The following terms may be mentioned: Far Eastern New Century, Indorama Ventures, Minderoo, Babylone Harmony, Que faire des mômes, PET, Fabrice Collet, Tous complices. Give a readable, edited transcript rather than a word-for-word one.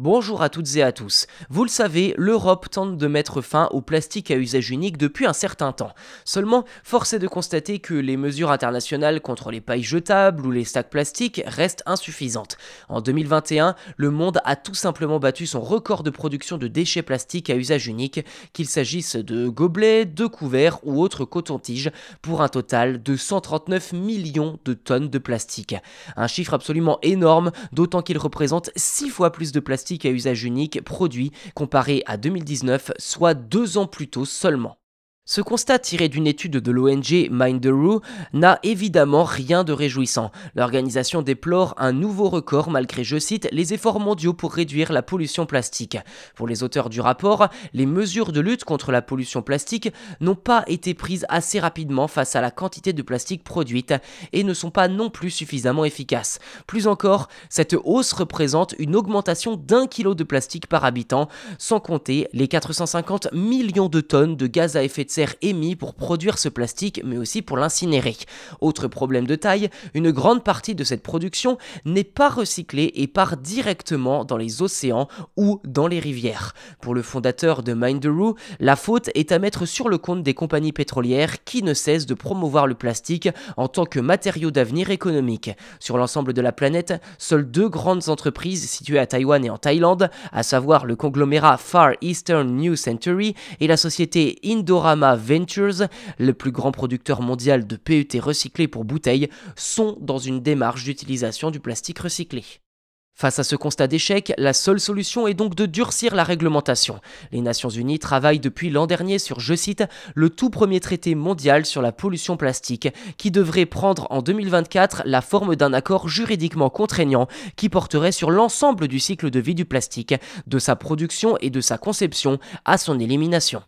Bonjour à toutes et à tous. Vous le savez, l'Europe tente de mettre fin au plastique à usage unique depuis un certain temps. Seulement, force est de constater que les mesures internationales contre les pailles jetables ou les sacs plastiques restent insuffisantes. En 2021, le monde a tout simplement battu son record de production de déchets plastiques à usage unique, qu'il s'agisse de gobelets, de couverts ou autres cotons-tiges, pour un total de 139 millions de tonnes de plastique. Un chiffre absolument énorme, d'autant qu'il représente 6 fois plus de plastique à usage unique produit comparé à 2019, soit 2 ans plus tôt seulement. Ce constat tiré d'une étude de l'ONG Minderoo n'a évidemment rien de réjouissant. L'organisation déplore un nouveau record malgré, je cite, les efforts mondiaux pour réduire la pollution plastique. Pour les auteurs du rapport, les mesures de lutte contre la pollution plastique n'ont pas été prises assez rapidement face à la quantité de plastique produite et ne sont pas non plus suffisamment efficaces. Plus encore, cette hausse représente une augmentation d'1 kilo de plastique par habitant, sans compter les 450 millions de tonnes de gaz à effet de serre émis pour produire ce plastique mais aussi pour l'incinérer. Autre problème de taille, une grande partie de cette production n'est pas recyclée et part directement dans les océans ou dans les rivières. Pour le fondateur de Minderoo, la faute est à mettre sur le compte des compagnies pétrolières qui ne cessent de promouvoir le plastique en tant que matériau d'avenir économique. Sur l'ensemble de la planète, seules 2 grandes entreprises situées à Taïwan et en Thaïlande, à savoir le conglomérat Far Eastern New Century et la société Indorama Ventures, le plus grand producteur mondial de PET recyclé pour bouteilles, sont dans une démarche d'utilisation du plastique recyclé. Face à ce constat d'échec, la seule solution est donc de durcir la réglementation. Les Nations Unies travaillent depuis l'an dernier sur, je cite, le tout premier traité mondial sur la pollution plastique, qui devrait prendre en 2024 la forme d'un accord juridiquement contraignant qui porterait sur l'ensemble du cycle de vie du plastique, de sa production et de sa conception à son élimination.